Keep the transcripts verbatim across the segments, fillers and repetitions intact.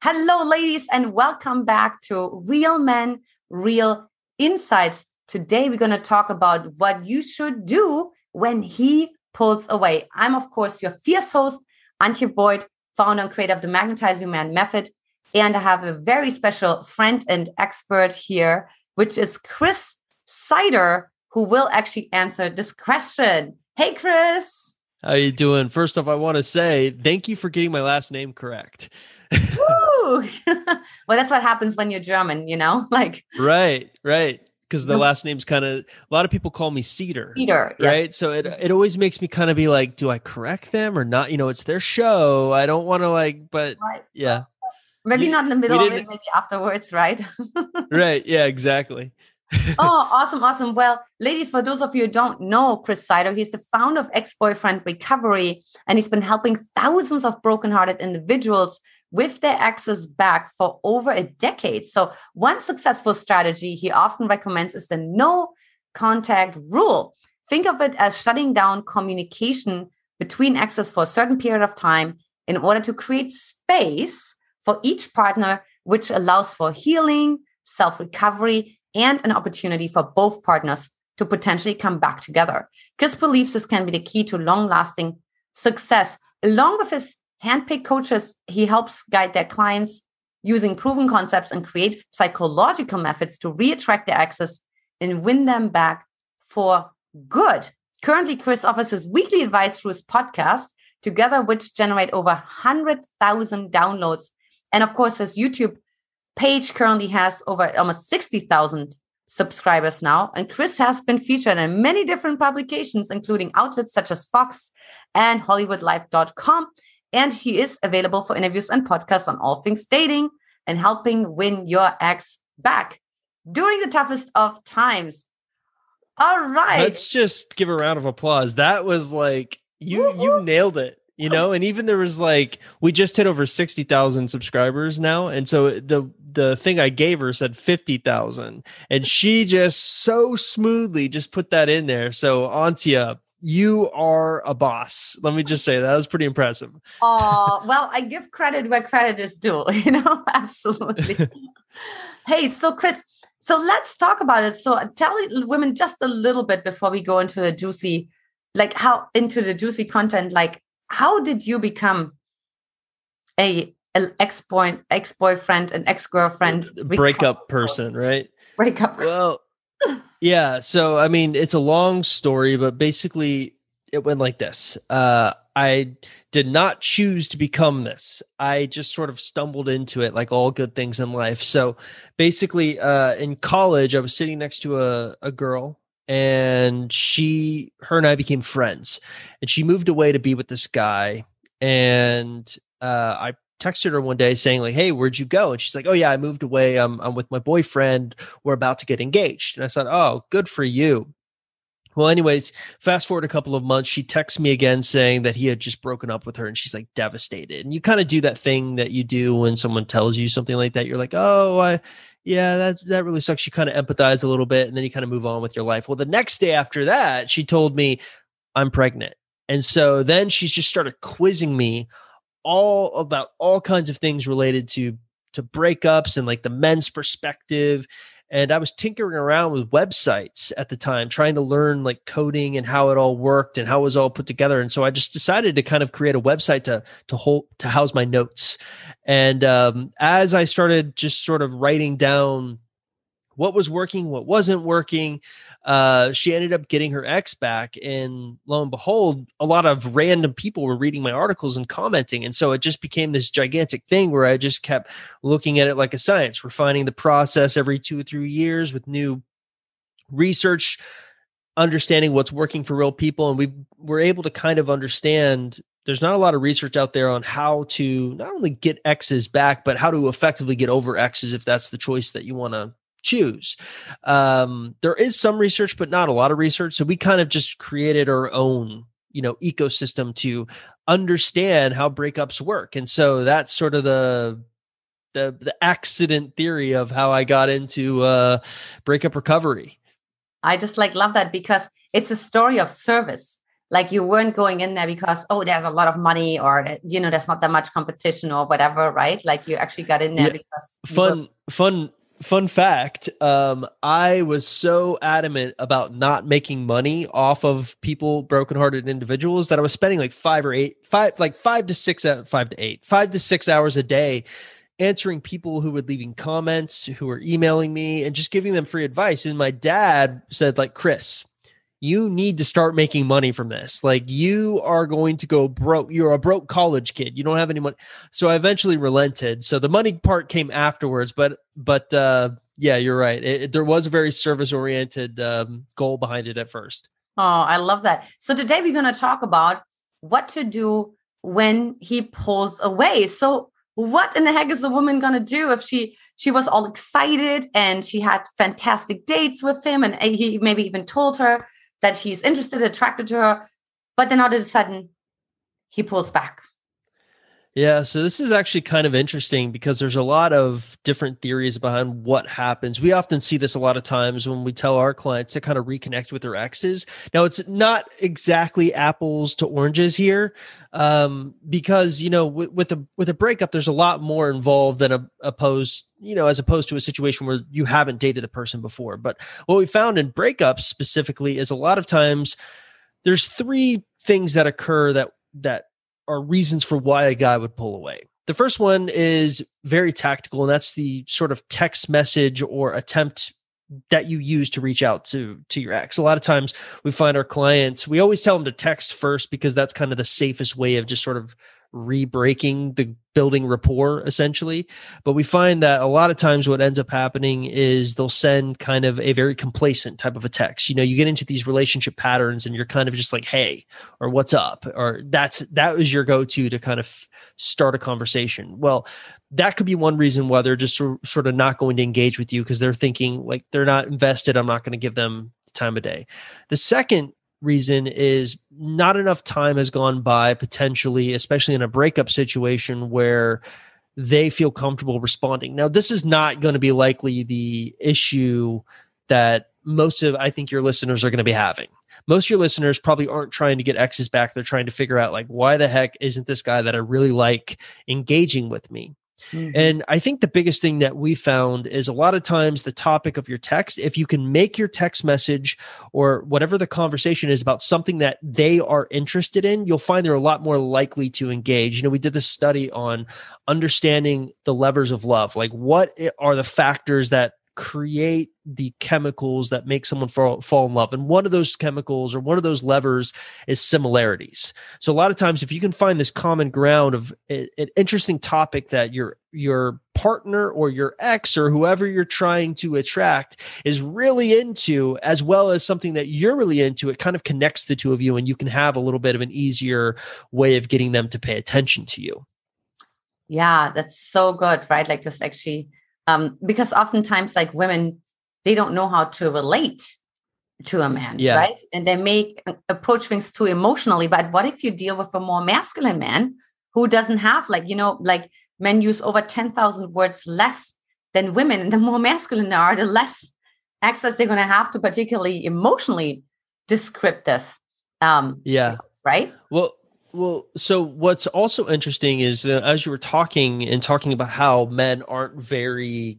Hello, ladies, and welcome back to Real Men, Real Insights. Today, we're going to talk about what you should do when he pulls away. I'm, of course, your fierce host, Antje Boyd, founder and creator of the Magnetizing Man Method. And I have a very special friend and expert here, which is Chris Seiter, who will actually answer this question. Hey, Chris. How are you doing? First off, I want to say thank you for getting my last name correct. Well, that's what happens when you're German, you know, like. Right, right. Because the last name's kind of, a lot of people call me Seiter. Seiter, right? Yes. So it it always makes me kind of be like, do I correct them or not? You know, it's their show. I don't want to like, but right. Yeah. Maybe you, not in the middle of it, maybe afterwards, right? Right. Yeah, exactly. Oh, awesome, awesome. Well, ladies, for those of you who don't know Chris Seiter, he's the founder of Ex-Boyfriend Recovery, and he's been helping thousands of brokenhearted individuals with their exes back for over a decade. So one successful strategy he often recommends is the no contact rule. Think of it as shutting down communication between exes for a certain period of time in order to create space for each partner, which allows for healing, self-recovery, and an opportunity for both partners to potentially come back together. Chris believes this can be the key to long-lasting success. Along with his handpicked coaches, he helps guide their clients using proven concepts and creative psychological methods to reattract their exes and win them back for good. Currently, Chris offers his weekly advice through his podcast, Together, which generate over one hundred thousand downloads. And of course, his YouTube page currently has over almost sixty thousand subscribers now, and Chris has been featured in many different publications, including outlets such as Fox and Hollywood Life dot com, and he is available for interviews and podcasts on all things dating and helping win your ex back during the toughest of times. All right. Let's just give a round of applause. That was like, you Woo-hoo. you nailed it. You know, and even there was like, we just hit over sixty thousand subscribers now. And so the the thing I gave her said fifty thousand. And she just so smoothly just put that in there. So Antje, you are a boss. Let me just say that was pretty impressive. Oh, uh, well, I give credit where credit is due, you know, absolutely. Hey, so Chris, so let's talk about it. So tell women just a little bit before we go into the juicy, like how into the juicy content, like, how did you become a, a ex-boy, ex-boyfriend, an ex-girlfriend? Breakup person, right? Breakup. Well, yeah. So, I mean, it's a long story, but basically it went like this. Uh, I did not choose to become this. I just sort of stumbled into it like all good things in life. So basically uh, in college, I was sitting next to a, a girl. And she, her and I became friends, and she moved away to be with this guy. And uh, I texted her one day saying like, hey, where'd you go? And she's like, oh yeah, I moved away. I'm, I'm with my boyfriend. We're about to get engaged. And I said, oh, good for you. Well, anyways, fast forward a couple of months, she texts me again saying that he had just broken up with her, and she's like devastated. And you kind of do that thing that you do when someone tells you something like that. You're like, oh, I, yeah, that's, that really sucks. You kind of empathize a little bit, and then you kind of move on with your life. Well, the next day after that, she told me I'm pregnant. And so then she's just started quizzing me all about all kinds of things related to, to breakups and like the men's perspective. And I was tinkering around with websites at the time, trying to learn like coding and how it all worked and how it was all put together. And so I just decided to kind of create a website to to hold to house my notes. And um, as I started just sort of writing down what was working, what wasn't working, uh, she ended up getting her ex back. And lo and behold, a lot of random people were reading my articles and commenting. And so it just became this gigantic thing where I just kept looking at it like a science, refining the process every two or three years with new research, understanding what's working for real people. And we were able to kind of understand there's not a lot of research out there on how to not only get exes back, but how to effectively get over exes if that's the choice that you want to choose. Um, there is some research, but not a lot of research. So we kind of just created our own, you know, ecosystem to understand how breakups work. And so that's sort of the, the, the accident theory of how I got into uh, breakup recovery. I just like love that because it's a story of service. Like you weren't going in there because, oh, there's a lot of money or, you know, there's not that much competition or whatever, right? Like you actually got in there yeah. because... Fun, were- fun, fun fact. Um, I was so adamant about not making money off of people, brokenhearted individuals, that I was spending like five or eight, five, like five to six, five to eight, five to six hours a day answering people who were leaving comments, who were emailing me and just giving them free advice. And my dad said, like, Chris, you need to start making money from this. Like you are going to go broke. You're a broke college kid. You don't have any money. So I eventually relented. So the money part came afterwards, but, but, uh, yeah, you're right. It, it, there was a very service oriented, um, goal behind it at first. Oh, I love that. So today we're going to talk about what to do when he pulls away. So what in the heck is the woman going to do if she, she was all excited and she had fantastic dates with him and he maybe even told her that he's interested, attracted to her, but then all of a sudden he pulls back. Yeah. So this is actually kind of interesting because there's a lot of different theories behind what happens. We often see this a lot of times when we tell our clients to kind of reconnect with their exes. Now it's not exactly apples to oranges here. Um, because, you know, with, with a, with a breakup, there's a lot more involved than a opposed, you know, as opposed to a situation where you haven't dated the person before. But what we found in breakups specifically is a lot of times there's three things that occur that, that, are reasons for why a guy would pull away. The first one is very tactical, and that's the sort of text message or attempt that you use to reach out to, to your ex. A lot of times we find our clients, we always tell them to text first because that's kind of the safest way of just sort of re-breaking the building rapport essentially. But we find that a lot of times what ends up happening is they'll send kind of a very complacent type of a text. You know, you get into these relationship patterns and you're kind of just like, hey, or what's up? Or that's, that was your go-to to kind of start a conversation. Well, that could be one reason why they're just sort of not going to engage with you because they're thinking like, they're not invested. I'm not going to give them the time of day. The second reason is not enough time has gone by potentially, especially in a breakup situation where they feel comfortable responding. Now, this is not going to be likely the issue that most of, I think your listeners are going to be having. Most of your listeners probably aren't trying to get exes back. They're trying to figure out like, why the heck isn't this guy that I really like engaging with me? Mm-hmm. And I think the biggest thing that we found is a lot of times the topic of your text, if you can make your text message or whatever the conversation is about something that they are interested in, you'll find they're a lot more likely to engage. You know, we did this study on understanding the levers of love, like what are the factors that create the chemicals that make someone fall, fall in love. And one of those chemicals or one of those levers is similarities. So a lot of times if you can find this common ground of a, an interesting topic that your your partner or your ex or whoever you're trying to attract is really into, as well as something that you're really into, it kind of connects the two of you and you can have a little bit of an easier way of getting them to pay attention to you. Yeah, that's so good, right? Like just actually Um, because oftentimes like women, they don't know how to relate to a man, yeah. right? And they may approach things too emotionally, but what if you deal with a more masculine man who doesn't have like, you know, like men use over ten thousand words less than women, and the more masculine they are, the less access they're going to have to particularly emotionally descriptive. Um, yeah. Right. Well, Well, so what's also interesting is uh, as you were talking and talking about how men aren't very,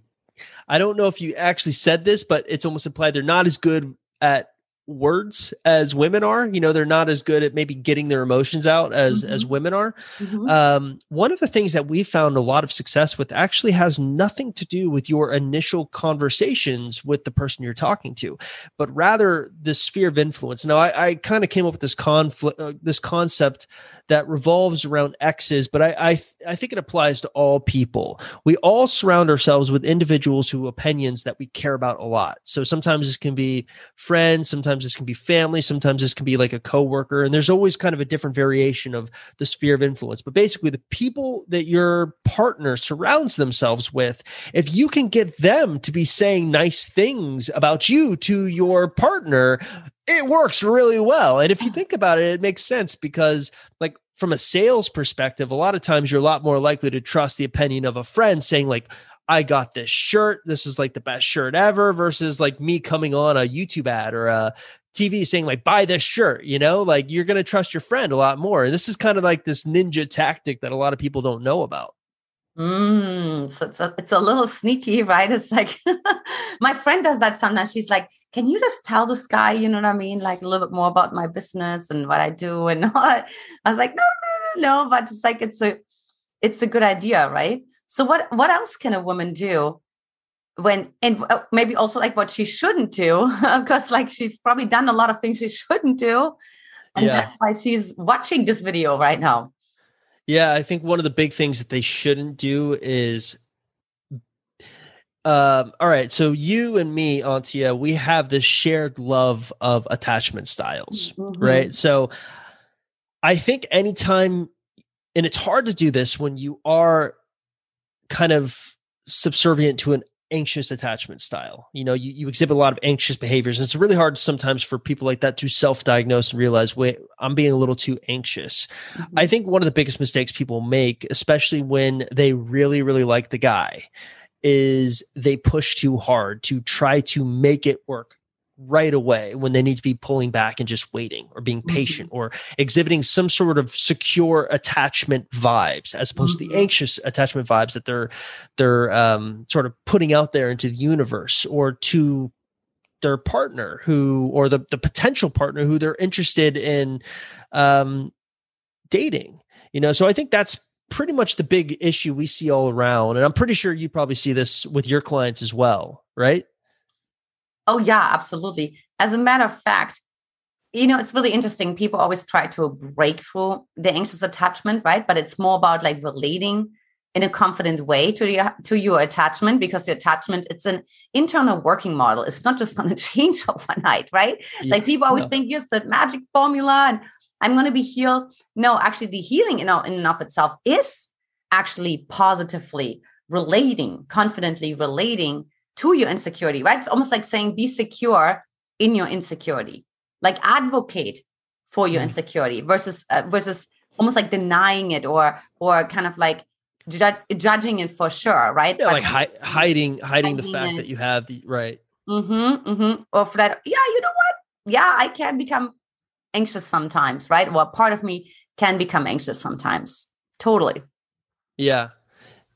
I don't know if you actually said this, but it's almost implied they're not as good at words as women are. You know, they're not as good at maybe getting their emotions out as, mm-hmm. as women are. Mm-hmm. Um, one of the things that we found a lot of success with actually has nothing to do with your initial conversations with the person you're talking to, but rather the sphere of influence. Now, I, I kind of came up with this conflict, uh, this concept that revolves around exes, but I, I, th- I think it applies to all people. We all surround ourselves with individuals who opinions that we care about a lot. So sometimes this can be friends, sometimes this can be family. Sometimes this can be like a coworker. And there's always kind of a different variation of the sphere of influence. But basically the people that your partner surrounds themselves with, if you can get them to be saying nice things about you to your partner, it works really well. And if you think about it, it makes sense because like from a sales perspective, a lot of times you're a lot more likely to trust the opinion of a friend saying like, I got this shirt. This is like the best shirt ever versus like me coming on a YouTube ad or a T V saying like, buy this shirt, you know, like you're going to trust your friend a lot more. And this is kind of like this ninja tactic that a lot of people don't know about. Mm, so it's a, it's a little sneaky, right? It's like, my friend does that sometimes. She's like, can you just tell this guy, you know what I mean? Like a little bit more about my business and what I do and all that. I was like, no, no, no, no. But it's like, it's a, it's a good idea, right? So what, what else can a woman do when, and maybe also like what she shouldn't do, because like, she's probably done a lot of things she shouldn't do. And yeah. That's why she's watching this video right now. Yeah, I think one of the big things that they shouldn't do is, um, all right, so you and me, Antje, we have this shared love of attachment styles, mm-hmm. right? So I think anytime, and it's hard to do this when you are kind of subservient to an anxious attachment style. You know, you, you exhibit a lot of anxious behaviors. And it's really hard sometimes for people like that to self-diagnose and realize, wait, I'm being a little too anxious. Mm-hmm. I think one of the biggest mistakes people make, especially when they really, really like the guy, is they push too hard to try to make it work right away when they need to be pulling back and just waiting or being patient, mm-hmm. or exhibiting some sort of secure attachment vibes as opposed mm-hmm. to the anxious attachment vibes that they're they're um, sort of putting out there into the universe or to their partner who or the, the potential partner who they're interested in um, dating. You know, so I think that's pretty much the big issue we see all around. And I'm pretty sure you probably see this with your clients as well, right? Oh, yeah, absolutely. As a matter of fact, you know, it's really interesting. People always try to break through the anxious attachment, right? But it's more about like relating in a confident way to your, to your attachment, because the attachment, it's an internal working model. It's not just going to change overnight, right? Yeah, like people always no. think, here's the magic formula and I'm going to be healed. No, actually the healing in and of itself is actually positively relating, confidently relating to your insecurity, right? It's almost like saying, be secure in your insecurity, like advocate for your mm-hmm. insecurity versus, uh, versus almost like denying it or, or kind of like ju- judging it for sure. Right. Yeah, but like hi- hiding, hiding, hiding the fact it. that you have the right. Mm-hmm, mm-hmm. Or for that. Yeah. You know what? Yeah. I can become anxious sometimes. Right. Well, part of me can become anxious sometimes. Totally. Yeah.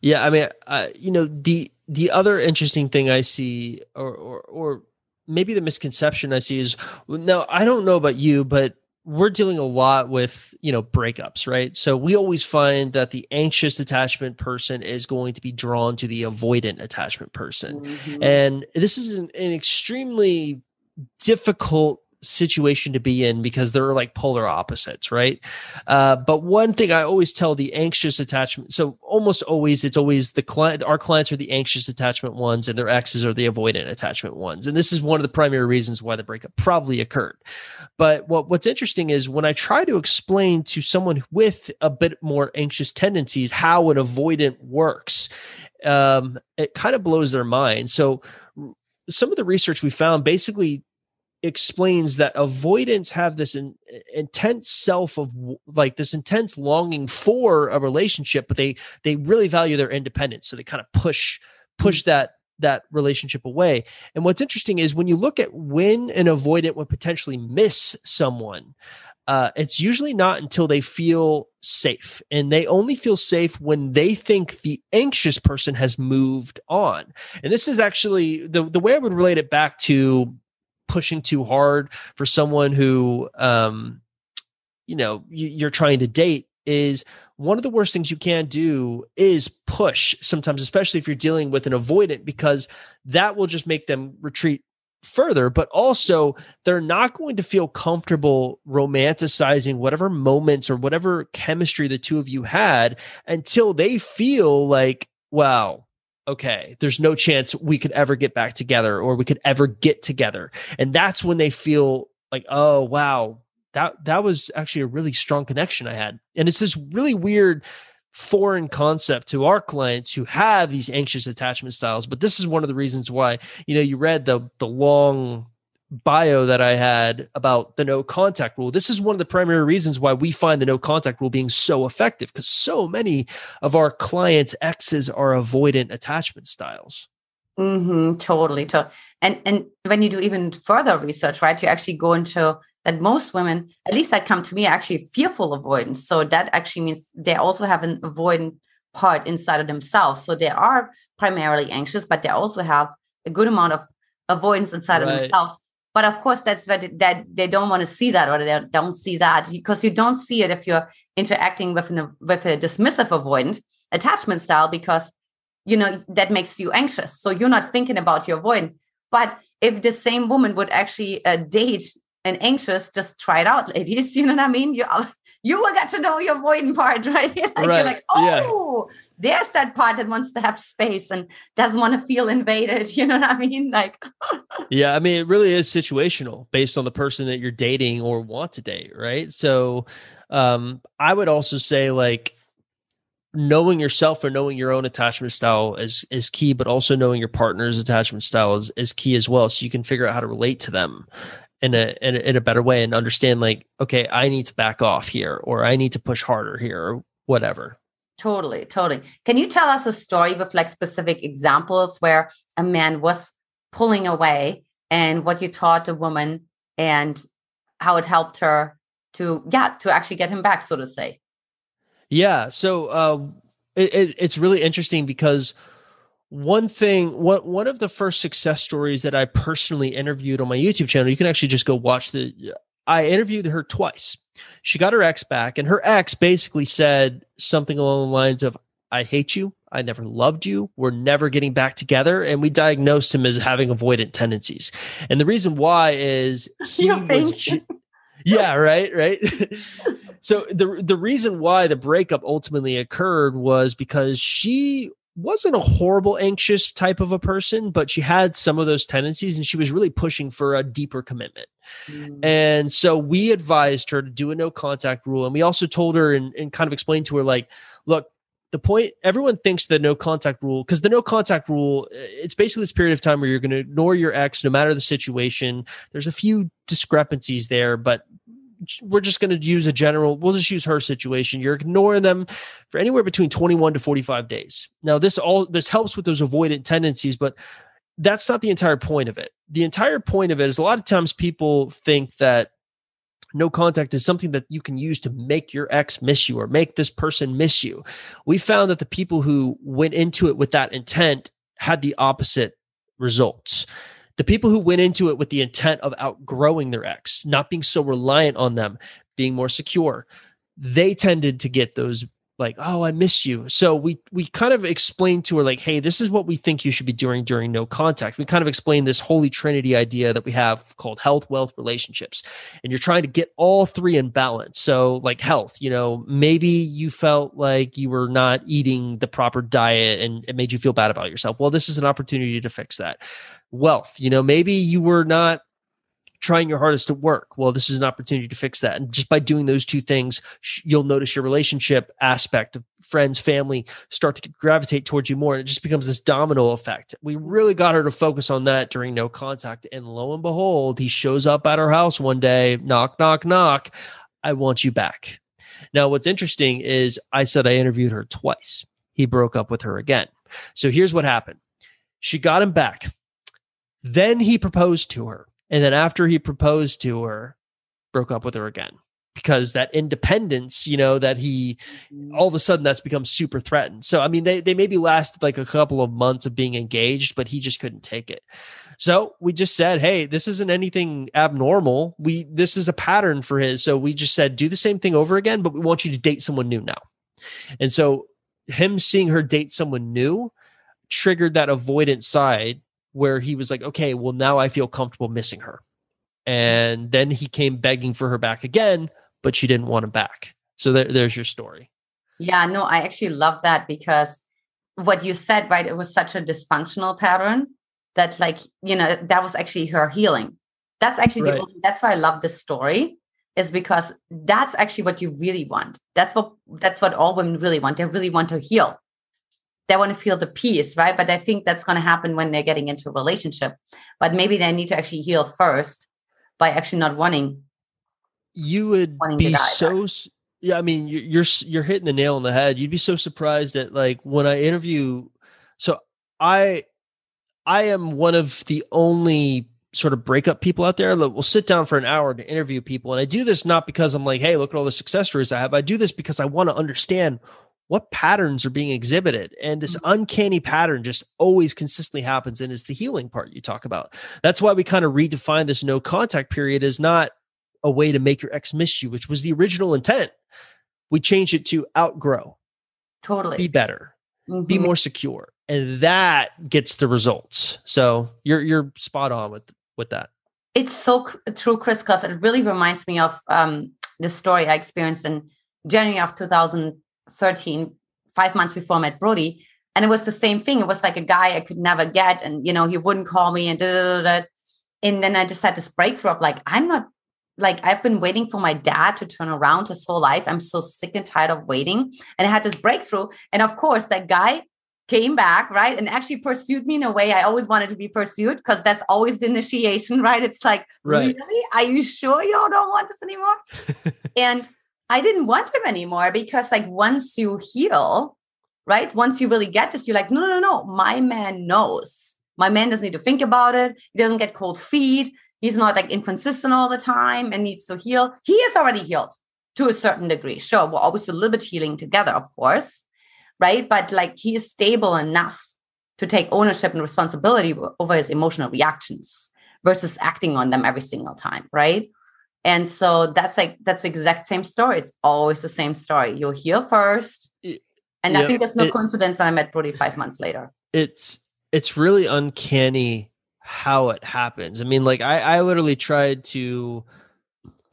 Yeah. I mean, uh, you know, the, The other interesting thing I see, or, or or maybe the misconception I see is, now, I don't know about you, but we're dealing a lot with, you know, breakups, right? So we always find that the anxious attachment person is going to be drawn to the avoidant attachment person. Mm-hmm. And this is an, an extremely difficult situation to be in because they're like polar opposites, right? Uh, but one thing I always tell the anxious attachment, so almost always it's always the client, our clients are the anxious attachment ones, and their exes are the avoidant attachment ones, and this is one of the primary reasons why the breakup probably occurred. But what what's interesting is when I try to explain to someone with a bit more anxious tendencies how an avoidant works, um, it kind of blows their mind. So some of the research we found basically explains that avoidants have this in, intense self of like this intense longing for a relationship, but they they really value their independence, so they kind of push push that that relationship away. And what's interesting is when you look at when an avoidant would potentially miss someone, uh, it's usually not until they feel safe, and they only feel safe when they think the anxious person has moved on. And this is actually the the way I would relate it back to pushing too hard for someone who, um, you know, you're trying to date. Is one of the worst things you can do is push sometimes, especially if you're dealing with an avoidant, because that will just make them retreat further, but also they're not going to feel comfortable romanticizing whatever moments or whatever chemistry the two of you had until they feel like, wow, okay, there's no chance we could ever get back together or we could ever get together. And that's when they feel like, oh, wow, that, that was actually a really strong connection I had. And it's this really weird foreign concept to our clients who have these anxious attachment styles. But this is one of the reasons why, you know, you read the the long bio that I had about the no contact rule. This is one of the primary reasons why we find the no contact rule being so effective, because so many of our clients' exes are avoidant attachment styles. Mm-hmm, totally. To- and and when you do even further research, right, you actually go into that most women, at least that come to me, are actually fearful avoidance. So that actually means they also have an avoidant part inside of themselves. So they are primarily anxious, but they also have a good amount of avoidance inside right. of themselves. But of course, that's where they, that they don't want to see that, or they don't see that, because you don't see it if you're interacting with an, with a dismissive avoidant attachment style, because you know that makes you anxious. So you're not thinking about your avoidant. But if the same woman would actually uh, date an anxious, just try it out, ladies. You know what I mean? You you will get to know your avoidant part, right? Like, right. You're like, oh, yeah. There's that part that wants to have space and doesn't want to feel invaded. You know what I mean? Like, yeah, I mean, it really is situational based on the person that you're dating or want to date, right? So, um, I would also say like knowing yourself or knowing your own attachment style is is key, but also knowing your partner's attachment style is is key as well, so you can figure out how to relate to them in a, in a, in a better way and understand like, okay, I need to back off here, or I need to push harder here, or whatever. Totally. Totally. Can you tell us a story with like specific examples where a man was pulling away and what you taught a woman and how it helped her to, yeah, to actually get him back, so to say? Yeah. So uh, it, it, it's really interesting because One thing, one, one of the first success stories that I personally interviewed on my YouTube channel, you can actually just go watch the, I interviewed her twice. She got her ex back, and her ex basically said something along the lines of, I hate you. I never loved you. We're never getting back together. And we diagnosed him as having avoidant tendencies. And the reason why is he was, yeah, right, right. So the the reason why the breakup ultimately occurred was because she wasn't a horrible anxious type of a person, but she had some of those tendencies and she was really pushing for a deeper commitment. Mm. And so we advised her to do a no contact rule. And we also told her and, and kind of explained to her, like, look, the point, everyone thinks the no contact rule, because the no contact rule, it's basically this period of time where you're going to ignore your ex, no matter the situation. There's a few discrepancies there, but we're just going to use a general, we'll just use her situation. You're ignoring them for anywhere between twenty-one to forty-five days. Now this all, this helps with those avoidant tendencies, but that's not the entire point of it. The entire point of it is a lot of times people think that no contact is something that you can use to make your ex miss you or make this person miss you. We found that the people who went into it with that intent had the opposite results. The people who went into it with the intent of outgrowing their ex, not being so reliant on them, being more secure, they tended to get those like, oh, I miss you. So we we kind of explained to her like, hey, this is what we think you should be doing during no contact. We kind of explained this holy trinity idea that we have called health, wealth, relationships. And you're trying to get all three in balance. So like health, you know, maybe you felt like you were not eating the proper diet and it made you feel bad about yourself. Well, this is an opportunity to fix that. Wealth, you know, maybe you were not trying your hardest to work. Well, this is an opportunity to fix that. And just by doing those two things, you'll notice your relationship aspect of friends, family start to gravitate towards you more. And it just becomes this domino effect. We really got her to focus on that during no contact. And lo and behold, he shows up at her house one day, knock, knock, knock. I want you back. Now, what's interesting is I said I interviewed her twice. He broke up with her again. So here's what happened. She got him back. Then he proposed to her. And then after he proposed to her, broke up with her again, because that independence, you know, that he, all of a sudden that's become super threatened. So, I mean, they, they maybe lasted like a couple of months of being engaged, but he just couldn't take it. So we just said, hey, this isn't anything abnormal. We, this is a pattern for his. So we just said, do the same thing over again, but we want you to date someone new now. And so him seeing her date someone new triggered that avoidant side, where he was like, okay, well, now I feel comfortable missing her. And then he came begging for her back again, but she didn't want him back. So there, there's your story. Yeah, no, I actually love that, because what you said, right, it was such a dysfunctional pattern that, like, you know, that was actually her healing. That's actually, right. the, that's why I love this story, is because that's actually what you really want. That's what, that's what all women really want. They really want to heal. They want to feel the peace, right? But I think that's going to happen when they're getting into a relationship. But maybe they need to actually heal first by actually not wanting. You would wanting be so, yeah. I mean, you're, you're you're hitting the nail on the head. You'd be so surprised that, like, when I interview, so I I am one of the only sort of breakup people out there that will sit down for an hour to interview people. And I do this not because I'm like, hey, look at all the success stories I have. I do this because I want to understand what patterns are being exhibited. And this uncanny pattern just always consistently happens. And it's the healing part you talk about. That's why we kind of redefine this no contact period as not a way to make your ex miss you, which was the original intent. We changed it to outgrow. Totally. Be better. Mm-hmm. Be more secure. And that gets the results. So you're you're spot on with, with that. It's so cr- true, Chris, because it really reminds me of um, the story I experienced in January of two thousand thirteen, five months before I met Brody. And it was the same thing. It was like a guy I could never get. And, you know, he wouldn't call me and da, da, da, da. And then I just had this breakthrough of like, I'm not, like I've been waiting for my dad to turn around his whole life. I'm so sick and tired of waiting. And I had this breakthrough. And of course, that guy came back, right? And actually pursued me in a way I always wanted to be pursued, because that's always the initiation, right? It's like, right. Really? Are you sure y'all don't want this anymore? And I didn't want him anymore, because like once you heal, right? Once you really get this, you're like, no, no, no, my man knows. My man doesn't need to think about it. He doesn't get cold feet. He's not like inconsistent all the time and needs to heal. He is already healed to a certain degree. Sure, we're always a little bit healing together, of course, right? But like he is stable enough to take ownership and responsibility over his emotional reactions versus acting on them every single time, right? And so that's like, that's the exact same story. It's always the same story. You'll heal first. And yep, I think there's no it, coincidence that I met Brody five months later. It's, it's really uncanny how it happens. I mean, like I, I literally tried to,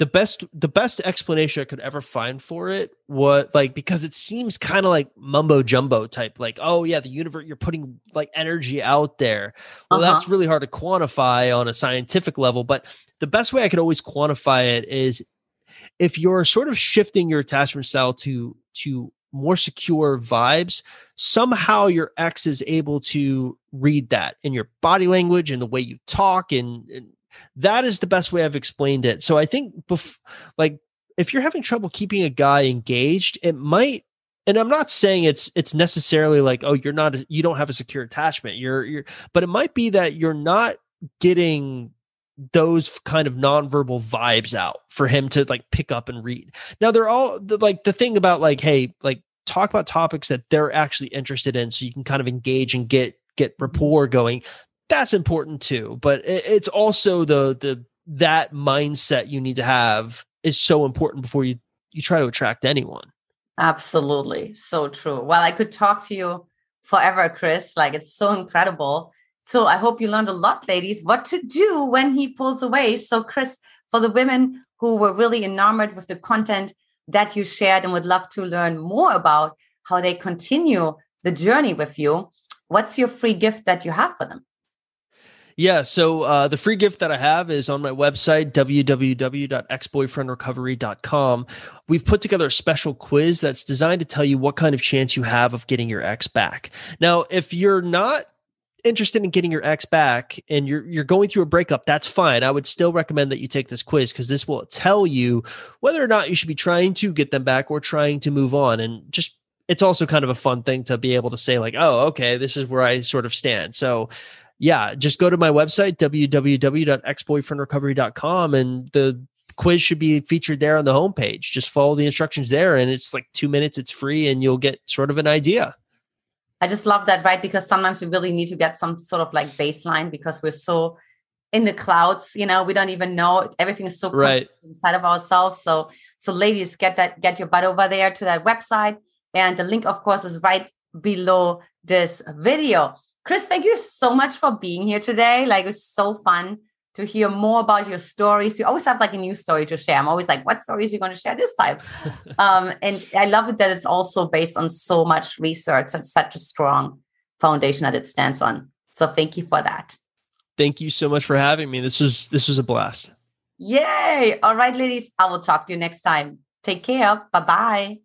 the best, the best explanation I could ever find for it was like, because it seems kind of like mumbo jumbo type, like, oh yeah, the universe, you're putting like energy out there. Well, uh-huh. That's really hard to quantify on a scientific level, but the best way I could always quantify it is if you're sort of shifting your attachment style to, to more secure vibes, somehow your ex is able to read that in your body language and the way you talk. And, and that is the best way I've explained it. So I think bef- like if you're having trouble keeping a guy engaged, it might, and I'm not saying it's, it's necessarily like, oh, you're not, a, you don't have a secure attachment. You're, you're, but it might be that you're not getting those kind of nonverbal vibes out for him to like pick up and read. Now they're all like the thing about like, hey, like talk about topics that they're actually interested in, so you can kind of engage and get, get rapport going. That's important too. But it, it's also the, the, that mindset you need to have is so important before you, you try to attract anyone. Absolutely. So true. Well, I could talk to you forever, Chris. Like it's so incredible. So I hope you learned a lot, ladies, what to do when he pulls away. So Chris, for the women who were really enamored with the content that you shared and would love to learn more about how they continue the journey with you, what's your free gift that you have for them? Yeah. So uh, the free gift that I have is on my website, w w w dot ex boyfriend recovery dot com. We've put together a special quiz that's designed to tell you what kind of chance you have of getting your ex back. Now, if you're not interested in getting your ex back and you're you're going through a breakup, that's fine. I would still recommend that you take this quiz, because this will tell you whether or not you should be trying to get them back or trying to move on. And just, it's also kind of a fun thing to be able to say like, oh, okay, this is where I sort of stand. So yeah, just go to my website, w w w dot ex boyfriend recovery dot com, and the quiz should be featured there on the homepage. Just follow the instructions there, and it's like two minutes, it's free, and you'll get sort of an idea. I just love that, right? Because sometimes we really need to get some sort of like baseline, because we're so in the clouds, you know, we don't even know, everything is so right inside of ourselves. So, so ladies, get that, get your butt over there to that website. And the link, of course, is right below this video. Chris, thank you so much for being here today. Like, it was so fun to hear more about your stories. You always have like a new story to share. I'm always like, what stories are you going to share this time? um, and I love it that it's also based on so much research and such a strong foundation that it stands on. So thank you for that. Thank you so much for having me. This was, this was a blast. Yay. All right, ladies, I will talk to you next time. Take care. Bye-bye.